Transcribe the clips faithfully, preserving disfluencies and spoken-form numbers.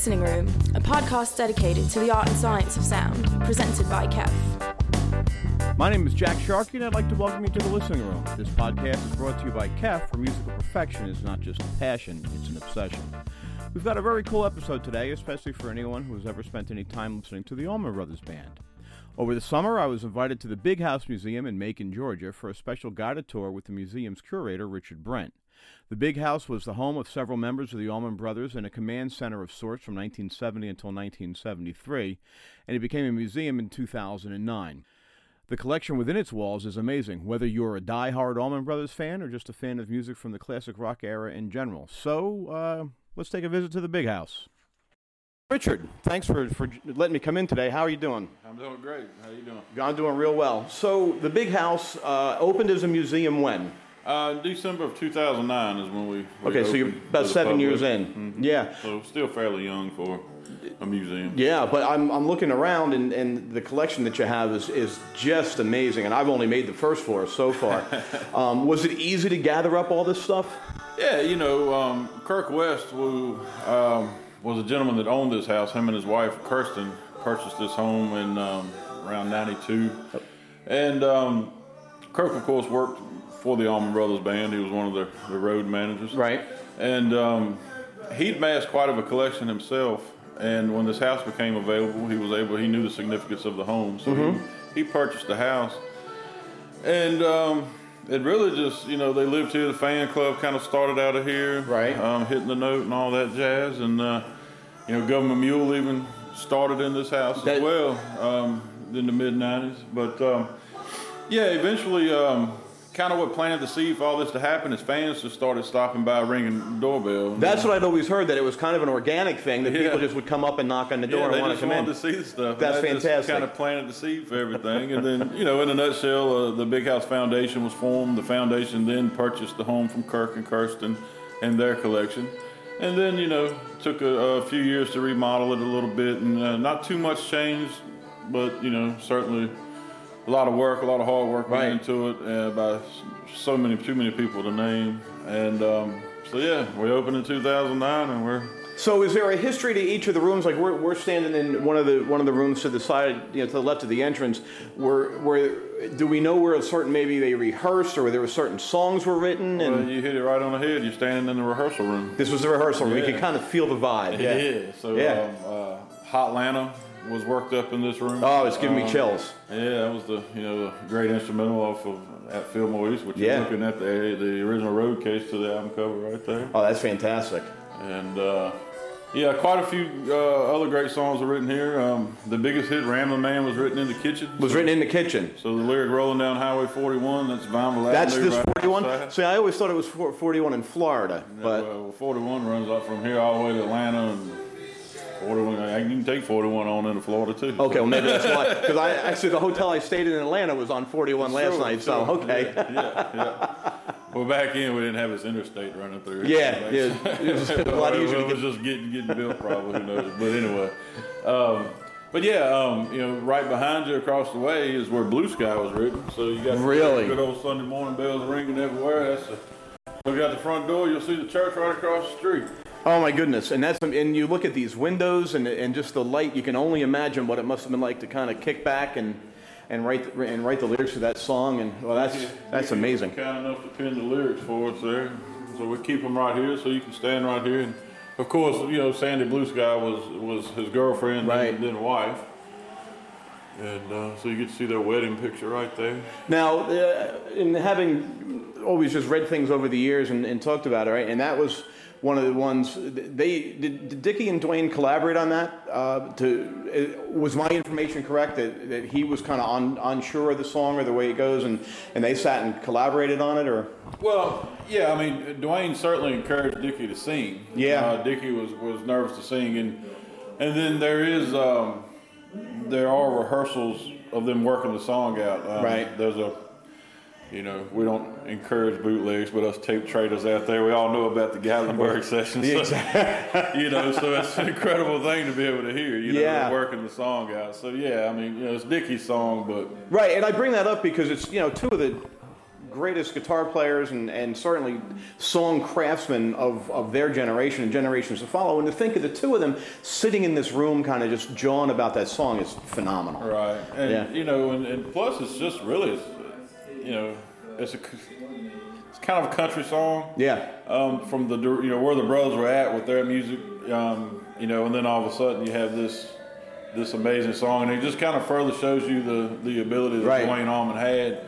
Listening Room, a podcast dedicated to the art and science of sound, presented by K E F. My name is Jack Sharkey, and I'd like to welcome you to The Listening Room. This podcast is brought to you by K E F, where musical perfection is not just a passion, it's an obsession. We've got a very cool episode today, especially for anyone who's ever spent any time listening to the Allman Brothers Band. Over the summer, I was invited to the Big House Museum in Macon, Georgia, for a special guided tour with the museum's curator, Richard Brent. The Big House was the home of several members of the Allman Brothers and a command center of sorts from nineteen seventy until nineteen seventy-three, and it became a museum in two thousand nine. The collection within its walls is amazing, whether you're a die-hard Allman Brothers fan or just a fan of music from the classic rock era in general. So, uh, let's take a visit to the Big House. Richard, thanks for, for letting me come in today. How are you doing? I'm doing great. How are you doing? I'm doing real well. So, the Big House uh, opened as a museum when? Uh, December of two thousand nine is when we... we okay, so you're about seven years in. Mm-hmm. Yeah. So still fairly young for a museum. Yeah, but I'm I'm looking around, and, and the collection that you have is, is just amazing, and I've only made the first floor so far. um, was it easy to gather up all this stuff? Yeah, you know, um, Kirk West, who um, was a gentleman that owned this house, him and his wife, Kirsten, purchased this home in um, around ninety-two. Oh. And um, Kirk, of course, worked... for the Allman Brothers Band. He was one of the, the road managers. Right. And um, he'd amassed quite of a collection himself. And when this house became available, he was able, he knew the significance of the home. So mm-hmm. he, he purchased the house. And um, it really just, you know, they lived here. The fan club kind of started out of here. Right. Um, hitting the note and all that jazz. And, uh, you know, Governor Mule even started in this house that- as well um, in the mid nineties. But, um, yeah, eventually... Um, kind of what planted the seed for all this to happen is fans just started stopping by, ringing the doorbell. That's what I'd always heard, that it was kind of an organic thing, that yeah. people just would come up and knock on the door yeah, and want to come in. They just wanted to see the stuff. That's that fantastic. Just kind of planted the seed for everything. And then, you know, in a nutshell, uh, the Big House Foundation was formed. The foundation then purchased the home from Kirk and Kirsten and their collection. And then, you know, took a, a few years to remodel it a little bit. And uh, not too much changed, but, you know, certainly... a lot of work, a lot of hard work went right. into it uh, by so many, too many people to name. And um, so, yeah, we opened in two thousand nine, and we're... So is there a history to each of the rooms? Like, we're we're standing in one of the one of the rooms to the side, you know, to the left of the entrance. Where where do we know where a certain maybe they rehearsed or where there were certain songs were written? And well, you hit it right on the head. You're standing in the rehearsal room. This was the rehearsal room. Yeah. You can kind of feel the vibe. Yeah. yeah. So, yeah. Um, uh, Hotlanta was worked up in this room. Oh, it's giving um, me chills. Yeah, that was the you know the great instrumental off of at Fillmore East, which yeah. you're looking at the the original road case to the album cover right there. Oh, that's fantastic. And uh, yeah, quite a few uh, other great songs were written here. Um, the biggest hit, "Ramblin' Man," was written in the kitchen. Was so, written in the kitchen. So the lyric "Rolling Down Highway forty-one," that's Vineville Avenue. That's this forty-one. Right. See, I always thought it was forty-one in Florida, yeah, but well, forty-one runs up from here all the way to Atlanta. And, forty-one, I can take forty-one on into Florida too. Okay, well maybe that's why. Because I actually the hotel I stayed in Atlanta was on forty-one last sure, night. Sure. So okay. Yeah, yeah, yeah. Well, back in we didn't have this interstate running through. Yeah, yeah. It was a lot easier. Well, it was get... just getting getting built, probably. Who knows? But anyway, um, but yeah, um, you know, right behind you, across the way, is where Blue Sky was written. So you got really good old Sunday morning bells ringing everywhere. That's a, look out the front door, you'll see the church right across the street. Oh my goodness, and that's and you look at these windows and and just the light. You can only imagine what it must have been like to kind of kick back and and write the, and write the lyrics to that song. And well, that's that's amazing. Kind enough to pin the lyrics for us there, so we keep them right here, so you can stand right here. And of course, you know, Sandy Blue Sky was was his girlfriend, right. and then wife. And uh, so you get to see their wedding picture right there. Now, uh, in having always just read things over the years and, and talked about it, right, and that was. One of the ones they did, did Dickey and Duane collaborate on that. Uh, to was my information correct that, that he was kind of on unsure of the song or the way it goes, and, and they sat and collaborated on it, or well, yeah, I mean Duane certainly encouraged Dickey to sing. Yeah, uh, Dickey was, was nervous to sing, and and then there is um, there are rehearsals of them working the song out. Um, right, there's a. You know, we don't encourage bootlegs, but us tape traders out there, we all know about the Gatlinburg sessions. So, you know, so it's an incredible thing to be able to hear, you know, yeah. working the song out. So, yeah, I mean, you know, it's Dickey's song, but... Right, and I bring that up because it's, you know, two of the greatest guitar players and, and certainly song craftsmen of, of their generation and generations to follow. And to think of the two of them sitting in this room kind of just jawing about that song is phenomenal. Right. And, yeah. you know, and, and plus it's just really, it's, you know, it's a... It's kind of a country song. Yeah. Um, from the, you know, where the brothers were at with their music, um, you know, and then all of a sudden you have this this amazing song, and it just kind of further shows you the, the ability that right. Duane Allman had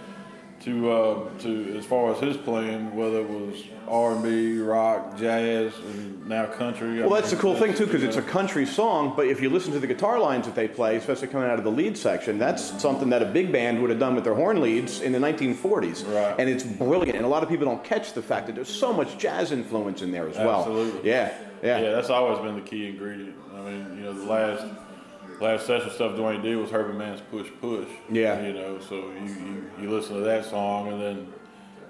to uh, to as far as his playing, whether it was R and B, rock, jazz, and now country. Well, I that's mean, the cool thing too, because it's a country song, but if you listen to the guitar lines that they play, especially coming out of the lead section, that's mm-hmm. something that a big band would have done with their horn leads in the nineteen forties. Right. And it's brilliant, and a lot of people don't catch the fact that there's so much jazz influence in there as well. Absolutely. Yeah, yeah. Yeah, that's always been the key ingredient. I mean, you know, the last... Last session stuff Duane did was Herbie Mann's Push Push. Yeah. You know, so you, you, you listen to that song, and then,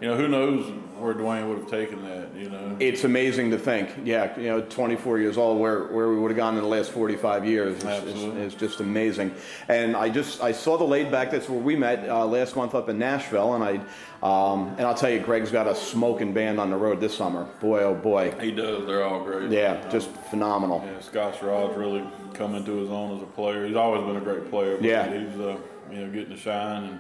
you know, who knows where Duane would have taken that, you know. It's amazing to think, yeah, you know, twenty-four years old, where, where we would have gone in the last forty-five years is, Absolutely. is, is just amazing. And I just, I saw the Laid Back, that's where we met uh, last month up in Nashville, and I, um, and I'll tell you, Greg's got a smoking band on the road this summer. Boy, oh boy. He does, they're all great. Yeah, you know? Just phenomenal. Yeah, Scott's Rod's really coming to his own as a player. He's always been a great player. But yeah. He's, uh, you know, getting to shine. And,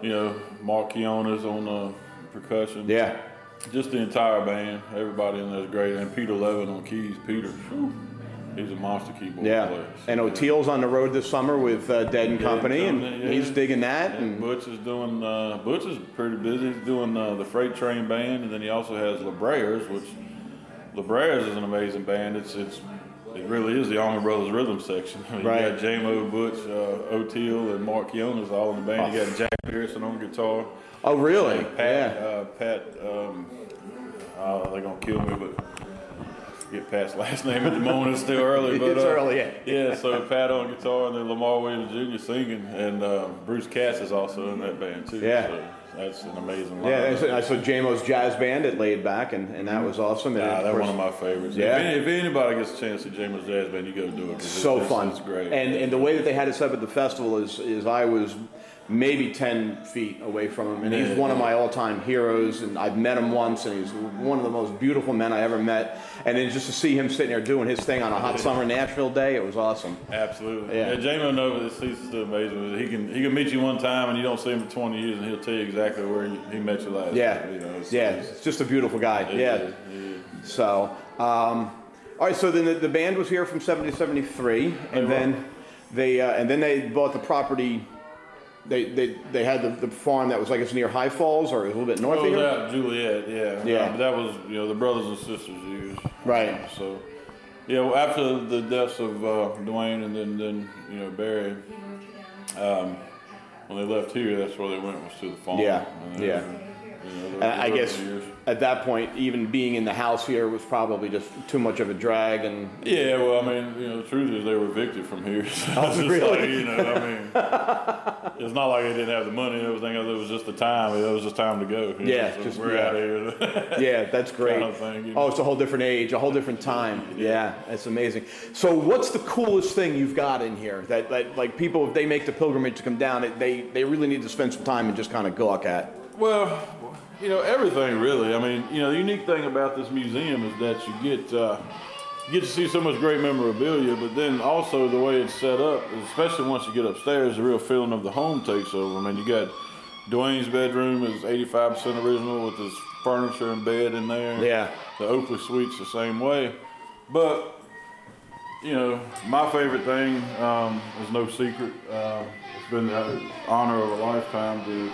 you know, Mark Kionis on the percussion. Yeah. Just the entire band. Everybody in there is great. And Peter Levin on keys. Peter, whew, he's a monster keyboard yeah. player. So, and Oteil's on the road this summer with uh, Dead and Company. And, and yeah. he's digging that. And, and Butch is doing, uh, Butch is pretty busy. He's doing uh, the Freight Train Band. And then he also has La Breyers, which La Breyers is an amazing band. It's, it's, It really is the Allman Brothers rhythm section. You right. got Jaimo, Butch, uh, Oteil, and Mark Kionis all in the band. You got Jack Pearson on guitar. Oh, really? Pat, yeah. Uh, Pat, um, uh, they're going to kill me, but I get Pat's last name at the moment. It's still early. But, it's uh, early, yeah. Yeah, so Pat on guitar, and then Lamar Williams Junior singing, and uh, Bruce Cass is also in that band, too. Yeah. So. That's an amazing line. Yeah, I saw Jaimoe's Jassz Band at Laid Back, and, and that was awesome. And nah, that's one of my favorites. Yeah. If, any, if anybody gets a chance to Jaimoe's Jassz Band, you go do it. It's so it's, fun. It's great. And and the way that they had us up at the festival is is I was maybe ten feet away from him, and he's yeah, one yeah. of my all-time heroes, and I've met him once, and he's one of the most beautiful men I ever met, and then just to see him sitting there doing his thing on a hot summer Nashville day, it was awesome. Absolutely. Yeah, yeah Jamie O'Nova, he's still amazing. He can he can meet you one time, and you don't see him for twenty years, and he'll tell you exactly where he, he met you last. Yeah, time, you know, it's, yeah, it's, it's just a beautiful guy. Yeah. Is, yeah. So, um, all right, so then the, the band was here from seventy to seventy-three, and they then, they, uh, and then they bought the property... They they they had the, the farm that was like it's near High Falls or a little bit north oh, of here. Oh, Juliet, yeah, yeah. Um, that was you know the brothers and sisters years. Right. So, yeah. Well, after the deaths of uh, Duane and then then you know Barry, um, when they left here, that's where they went was to the farm. Yeah, and yeah. You know, and I guess years. At that point, even being in the house here was probably just too much of a drag. And yeah, well, I mean, you know, the truth is they were evicted from here. So oh, it's really? Like, you know, I mean. It's not like they didn't have the money and everything else. It was just the time. It was just time to go. You know? Yeah, so just, we're yeah. out of here. Yeah, that's great. Kind of thing, you know? Oh, it's a whole different age, a whole different time. Yeah. yeah, that's amazing. So, what's the coolest thing you've got in here that, that like people, if they make the pilgrimage to come down, it, they they really need to spend some time and just kind of gawk at? Well, you know, everything really. I mean, you know, the unique thing about this museum is that you get. Uh, You get to see so much great memorabilia, but then also the way it's set up, especially once you get upstairs, the real feeling of the home takes over. I mean, you got Duane's bedroom is eighty-five percent original with his furniture and bed in there. Yeah. The Oakley Suite's the same way. But, you know, my favorite thing um, is no secret. Uh, it's been the honor of a lifetime to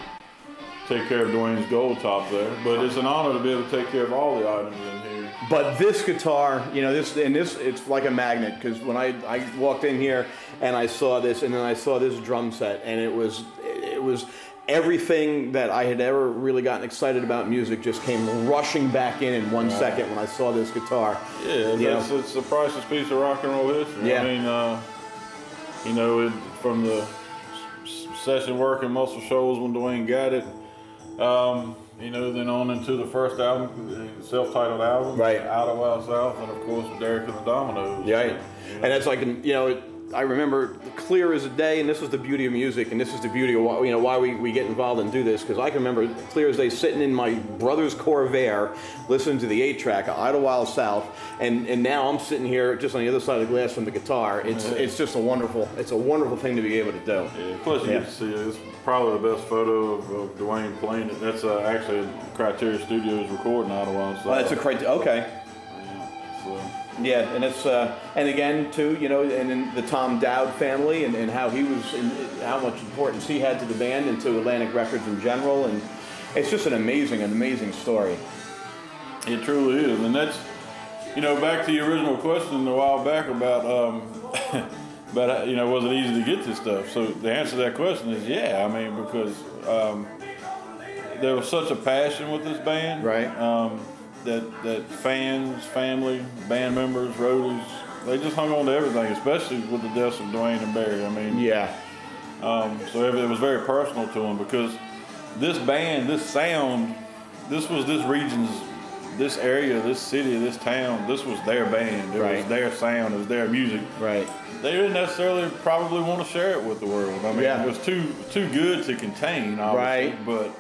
take care of Duane's gold top there. But it's an honor to be able to take care of all the items in here. But this guitar, you know, this and this, it's like a magnet because when I, I walked in here and I saw this and then I saw this drum set and it was it was everything that I had ever really gotten excited about music just came rushing back in in one wow. second when I saw this guitar. Yeah, that's, it's the priceless piece of rock and roll history. Yeah. I mean, uh, you know, it, from the session work in Muscle Shoals when Duane got it. Um, You know, then on into the first album, self-titled album, right? Idlewild South, and of course Derek and the Dominoes. Yeah, and, you know. And that's like you know, I remember clear as a day, and this was the beauty of music, and this is the beauty of why, you know, why we, we get involved and do this, because I can remember clear as day sitting in my brother's Corvair, listening to the eight-track of Idlewild South, and, and now I'm sitting here just on the other side of the glass from the guitar. It's yeah. it's just a wonderful it's a wonderful thing to be able to do. Yeah. Plus, you yeah. can see it's probably the best photo of, of Duane playing it. That's uh, actually Criteria Studios recording Idlewild South. Oh, that's a Criteria. Okay. Yeah, and it's uh, and again too, you know, and then the Tom Dowd family and, and how he was, and how much importance he had to the band and to Atlantic Records in general, and it's just an amazing, an amazing story. It truly is, and that's, you know, back to your original question a while back about um, about you know, was it easy to get this stuff? So the answer to that question is yeah. I mean, because um, there was such a passion with this band, right? Um, That, that fans, family, band members, roadies, they just hung on to everything, especially with the deaths of Duane and Barry. I mean, yeah. Um, so it was very personal to them, because this band, this sound, this was this region's, this area, this city, this town, this was their band. It right. was their sound. It was their music. Right. They didn't necessarily probably want to share it with the world. I mean, yeah. it was too too good to contain, obviously. Right. But...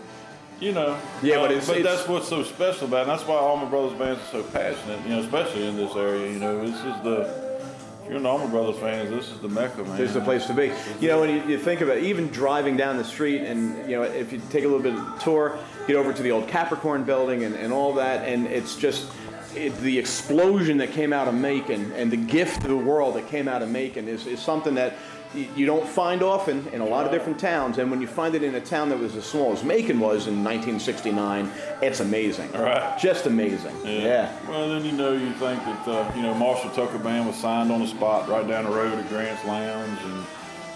You know, yeah, um, but, it's, but it's, that's what's so special about it. And that's why Allman Brothers bands are so passionate, you know, especially in this area. You know, this is the, if you're an Allman Brothers fan, this is the mecca, man. This is the place to be. You know, when you, you think about it, even driving down the street and, you know, if you take a little bit of a tour, get over to the old Capricorn building and, and all that, and it's just... It, the explosion that came out of Macon and the gift to the world that came out of Macon is, is something that y- you don't find often in a lot of different towns. And when you find it in a town that was as small as Macon was in nineteen sixty-nine, it's amazing. Right. Just amazing. Yeah. yeah. Well, then, you know, you think that, uh, you know, Marshall Tucker Band was signed on the spot right down the road at Grant's Lounge. And,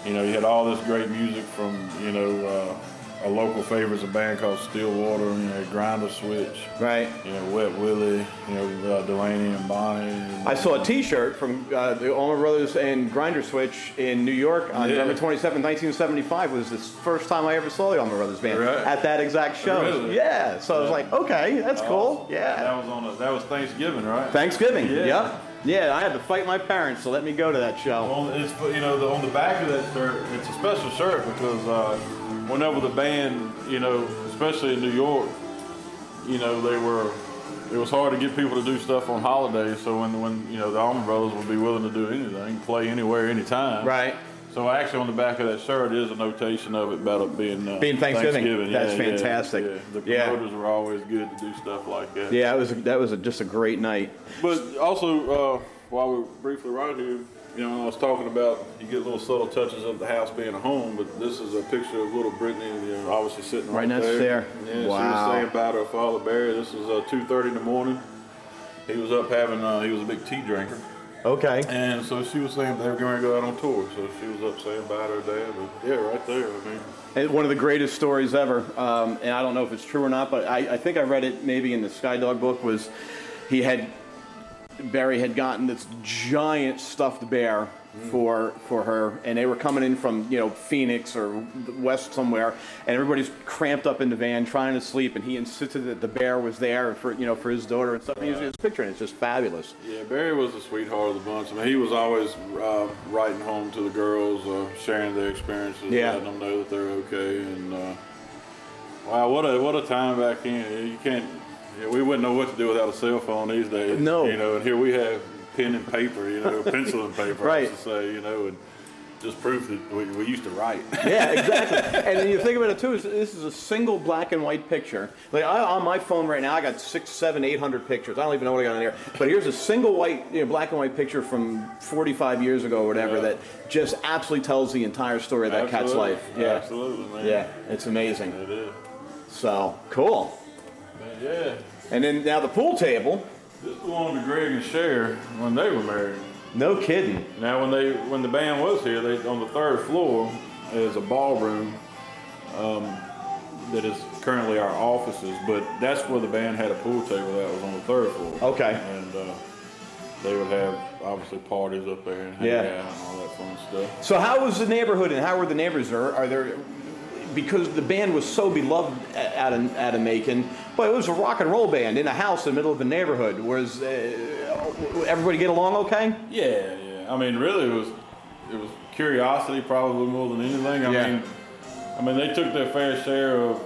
you know, you had all this great music from, you know, uh, a local favorite's a band called Stillwater, you know, Grinderswitch. Right. You know, Wet Willie, you know, uh, Delaney and Bonnie. And I saw a T-shirt from uh, the Allman Brothers and Grinderswitch in New York on yeah. November twenty-seventh, nineteen seventy-five was the first time I ever saw the Allman Brothers Band right. at that exact show. Really? Yeah. So yeah. I was like, okay, that's awesome. Cool. Yeah. That was on. A, that was Thanksgiving, right? Thanksgiving. Yeah. Yep. Yeah, I had to fight my parents to let me go to that show. Well, it's, you know, the, on the back of that shirt, it's a special shirt because. Uh, Whenever the band, you know, especially in New York, you know, they were, it was hard to get people to do stuff on holidays. So when, when you know, the Allman Brothers would be willing to do anything, play anywhere, anytime. Right. So actually on the back of that shirt is a notation of it about it being, uh, being Thanksgiving. Thanksgiving. That's yeah, fantastic. Yeah, yeah. The promoters yeah. were always good to do stuff like that. Yeah, it was, that was a, just a great night. But also, uh, while we're briefly right here, you know, when I was talking about, you get little subtle touches of the house being a home, but this is a picture of little Brittany, you know, obviously sitting right, right next there. there. Yeah, wow. She was saying about her father, Barry. This was uh, two thirty in the morning. He was up having, uh, he was a big tea drinker. Okay. And so she was saying they were going to go out on tour, so she was up saying bye to her dad. But yeah, right there, I mean. And one of the greatest stories ever, um, and I don't know if it's true or not, but I, I think I read it maybe in the Skydog book, was he had... Barry had gotten this giant stuffed bear mm. for for her, and they were coming in from, you know, Phoenix or west somewhere, and everybody's cramped up in the van trying to sleep, and he insisted that the bear was there for, you know, for his daughter and stuff. And he was in his picture, and it's just fabulous. Yeah, Barry was the sweetheart of the bunch. I mean, he was always uh, writing home to the girls, uh, sharing their experiences, yeah. letting them know that they're okay. And uh, wow, what a what a time back in. You can't. Yeah, we wouldn't know what to do without a cell phone these days. No. You know, and here we have pen and paper, you know, pencil and paper, right. I used to say, you know, and just proof that we, we used to write. Yeah, exactly. And then you think about it, too, is this is a single black and white picture. Like, I, on my phone right now, I got six, seven, eight hundred pictures. I don't even know what I got in there. But here's a single white, you know, black and white picture from forty-five years ago or whatever yeah. that just absolutely tells the entire story of that absolutely. cat's life. Yeah, absolutely, man. Yeah, it's amazing. It is. So, cool. Yeah. And then now the pool table. This belonged to Greg and Cher when they were married. No kidding. Now when they when the band was here, they on the third floor is a ballroom um, that is currently our offices. But that's where the band had a pool table that was on the third floor. Okay. And uh, they would have obviously parties up there and hang yeah. out and all that fun stuff. So how was the neighborhood and how were the neighbors? Are, are there? Because the band was so beloved out of, out of Macon, but it was a rock and roll band in a house in the middle of a neighborhood. Was uh, everybody get along okay? Yeah, yeah. I mean, really, it was it was curiosity probably more than anything. I yeah. mean, I mean they took their fair share of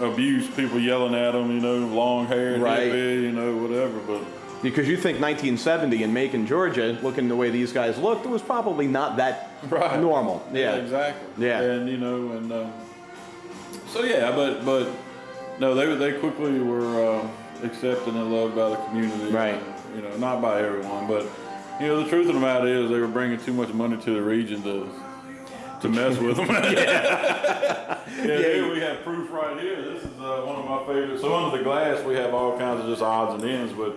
abuse, people yelling at them, you know, long hair, right, hippie, you know, whatever. But because you think nineteen seventy in Macon, Georgia, looking the way these guys looked, it was probably not that right. normal. Yeah. yeah, exactly. Yeah, and you know, and um, so yeah, but but no, they they quickly were uh, accepted and loved by the community. Right. And, you know, not by everyone, but you know, the truth of the matter is they were bringing too much money to the region to to mess with them. yeah. yeah, yeah. Here we have proof right here. This is uh, one of my favorites. So under the glass we have all kinds of just odds and ends, but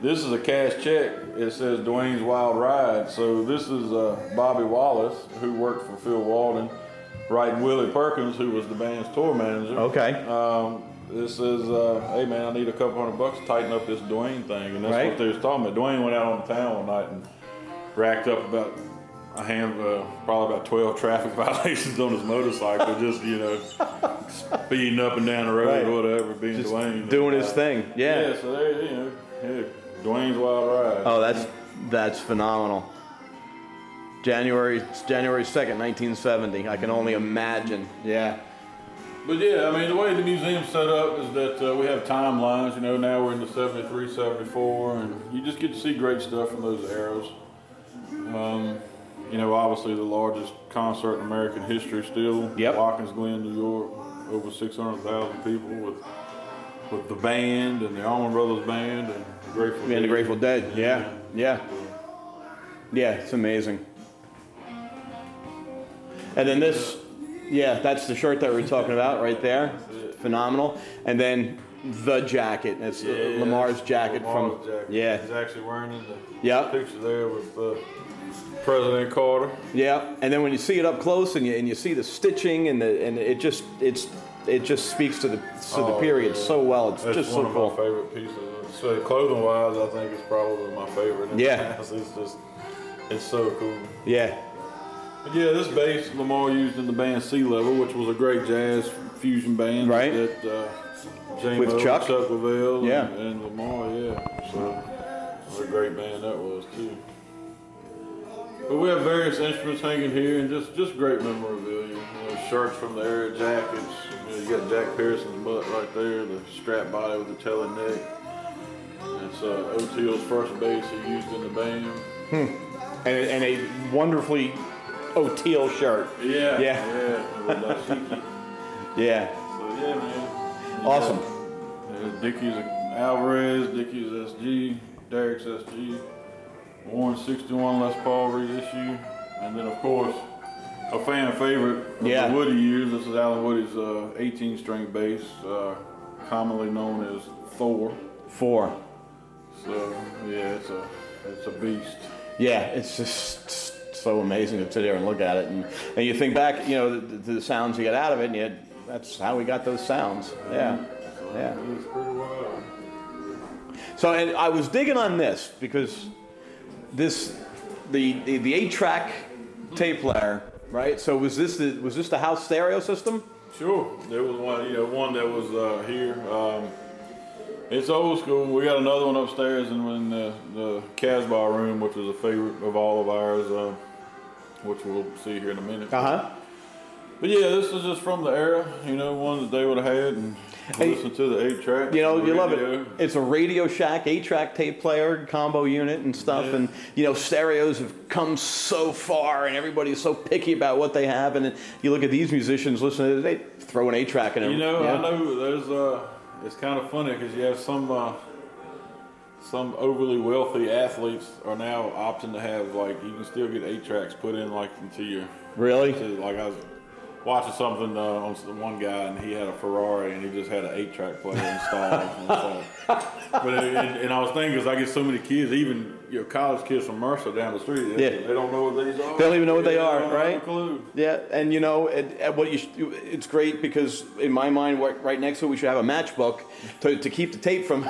this is a cash check. It says Duane's Wild Ride. So this is uh, Bobby Wallace, who worked for Phil Walden, writing Willie Perkins, who was the band's tour manager. Okay. Um, this is, uh, hey man, I need a couple hundred bucks to tighten up this Duane thing. And that's right. what they was talking about. Duane went out on the town one night and racked up about a hand, uh, probably about twelve traffic violations on his motorcycle, just, you know, speeding up and down the road right. or whatever, being just Duane. Doing his thing. Yeah. Yeah, so there, you know, hey, Duane's Wild Ride. Oh, that's that's phenomenal. January January second, nineteen seventy. I can only imagine. Yeah. But yeah, I mean, the way the museum's set up is that uh, we have timelines. You know, now we're in the seventy-three, seventy-four, and you just get to see great stuff from those eras. Um, you know, obviously the largest concert in American history still. Yep. Watkins Glen, New York, over six hundred thousand people with with the band and the Allman Brothers Band and. Grateful and Dead. The Grateful Dead, yeah. yeah, yeah, yeah, it's amazing. And then this, yeah, that's the shirt that we were talking about right there. Phenomenal. And then the jacket, that's yeah, Lamar's jacket Lamar's from, jacket. Yeah, he's actually wearing it. The yep. picture there with uh, President Carter. Yeah, and then when you see it up close and you and you see the stitching and the and it just it's it just speaks to the to oh, the period yeah. so well. It's that's just one so of cool. my favorite pieces. So clothing wise, I think it's probably my favorite in yeah. the house. It's just, it's so cool. Yeah. But yeah, this bass Lamar used in the band Sea Level, which was a great jazz fusion band. Right. That, uh, Jaimoe's, with Chuck. Chuck Lavelle yeah. and, and Lamar, yeah. So, what a great band that was too. But we have various instruments hanging here and just, just great memorabilia. You know, shirts from the era, jackets. You know, you got Jack Pearson's butt right there, the strap body with the telly neck. It's uh, Oteil's first bass he used in the band. Hmm. And, and a wonderfully Oteil shirt. Yeah. Yeah. Yeah. yeah. So, yeah, man. You awesome. Got, Dickey's Alvarez, Dickey's S G, Derek's S G, Warren sixty-one Les Paul reissue, and then, of course, a fan favorite of yeah. the Woody years. This is Alan Woody's uh, eighteen-string bass, uh, commonly known as Thor. Four. So yeah, it's a it's a beast. Yeah, it's just so amazing to sit there and look at it, and, and you think back, you know, the, the sounds you get out of it, and you, that's how we got those sounds. Yeah, so yeah. It was pretty wild. So, and I was digging on this because this the the, the eight track tape player, right? So was this the, was this the house stereo system? Sure, there was one, you know, one that was uh, here. Um, It's old school. We got another one upstairs in, in the, the Casbah room, which is a favorite of all of ours, uh, which we'll see here in a minute. Uh-huh. But yeah, this is just from the era, you know, ones that they would have had and, and listen to the eight-track. You know, you love it. It's a Radio Shack eight-track tape player, combo unit and stuff. Yeah. And, you know, stereos have come so far and everybody's so picky about what they have. And you look at these musicians listening, they throw an eight-track in them. You know, yeah. I know there's... Uh, It's kind of funny because you have some uh, some overly wealthy athletes are now opting to have, like, you can still get eight tracks put in, like, into your... Really? To, like, I was watching something uh, on one guy, and he had a Ferrari, and he just had an eight-track player installed. But it, and, and I was thinking, because I get so many kids, even you know, college kids from Mercer down the street, they, yeah. they don't know what these are. They don't even know what they, they are, don't right? Have a clue. Yeah, and you know, it, it, what you sh- it's great because in my mind, right next to it, we should have a matchbook to, to keep the tape from...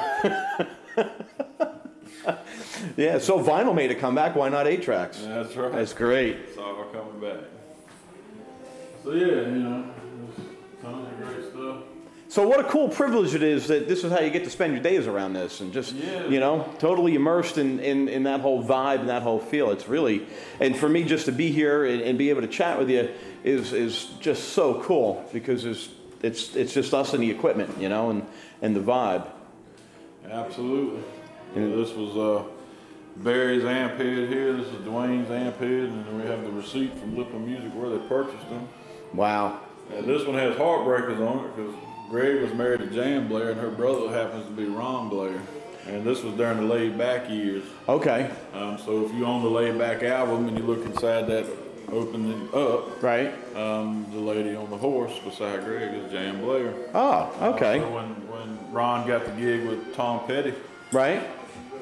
yeah, so vinyl made a comeback, why not eight-tracks? Yeah, that's right. That's great. It's all coming back. So yeah, you know, tons of great stuff. So what a cool privilege it is that this is how you get to spend your days around this, and just, yeah. you know, totally immersed in, in, in that whole vibe and that whole feel. It's really, and for me just to be here and, and be able to chat with you is is just so cool, because it's it's it's just us and the equipment, you know, and, and the vibe. Absolutely. And yeah, this was uh, Barry's amp head here. This is Duane's amp head, and then we have the receipt from Lipton Music where they purchased them. Wow. And this one has heartbreakers on it because Greg was married to Jan Blair, and her brother happens to be Ron Blair. And this was during the Laid Back years. Okay. Um, so if you own the Laid Back album and you look inside that opening up, right? Um, the lady on the horse beside Greg is Jan Blair. Oh, okay. Uh, so when, when Ron got the gig with Tom Petty, right?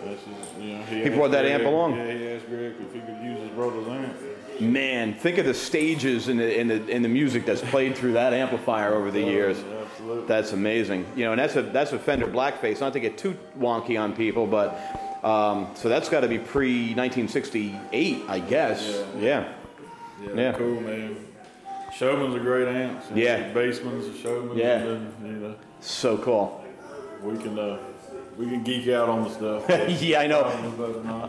This is, you know, he, he brought that Greg, amp along. Yeah, he asked Greg if he could use his brother's amp. Man, think of the stages and the, and the, and the music that's played through that amplifier over the years. Absolutely. That's amazing. You know, and that's a that's a Fender Blackface. Not to get too wonky on people, but um, so that's got to be pre nineteen sixty-eight, I guess. Yeah. Yeah. Yeah, yeah. Cool, man. Showman's a great amp. So yeah. Baseman's a Showman. Yeah. And then, you know, so cool. We can. Uh, We can geek out on the stuff. Yeah, I know.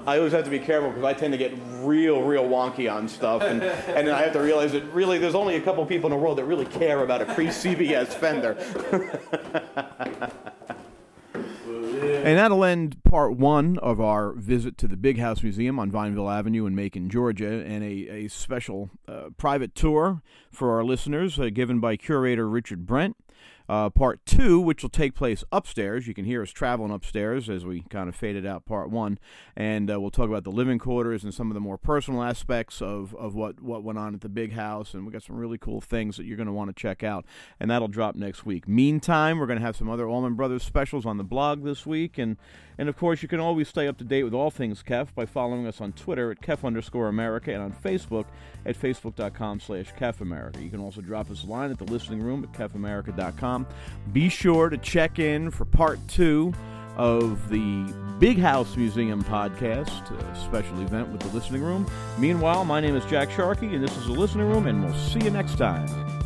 I always have to be careful because I tend to get real, real wonky on stuff. And, and then I have to realize that really there's only a couple people in the world that really care about a pre-C B S Fender. And that'll end part one of our visit to the Big House Museum on Vineville Avenue in Macon, Georgia, and a, a special uh, private tour for our listeners uh, given by curator Richard Brent. Uh, part two, which will take place upstairs. You can hear us traveling upstairs as we kind of faded out part one. And uh, we'll talk about the living quarters and some of the more personal aspects of, of what, what went on at the Big House. And we got some really cool things that you're going to want to check out. And that'll drop next week. Meantime, we're going to have some other Allman Brothers specials on the blog this week. And, and of course, you can always stay up to date with all things K E F by following us on Twitter at K E F underscore America and on Facebook at facebook.com slash K E F America. You can also drop us a line at the listening room at K E F America dot com. Be sure to check in for part two of the Big House Museum podcast, a special event with the Listening Room. Meanwhile, my name is Jack Sharkey, and this is the Listening Room, and we'll see you next time.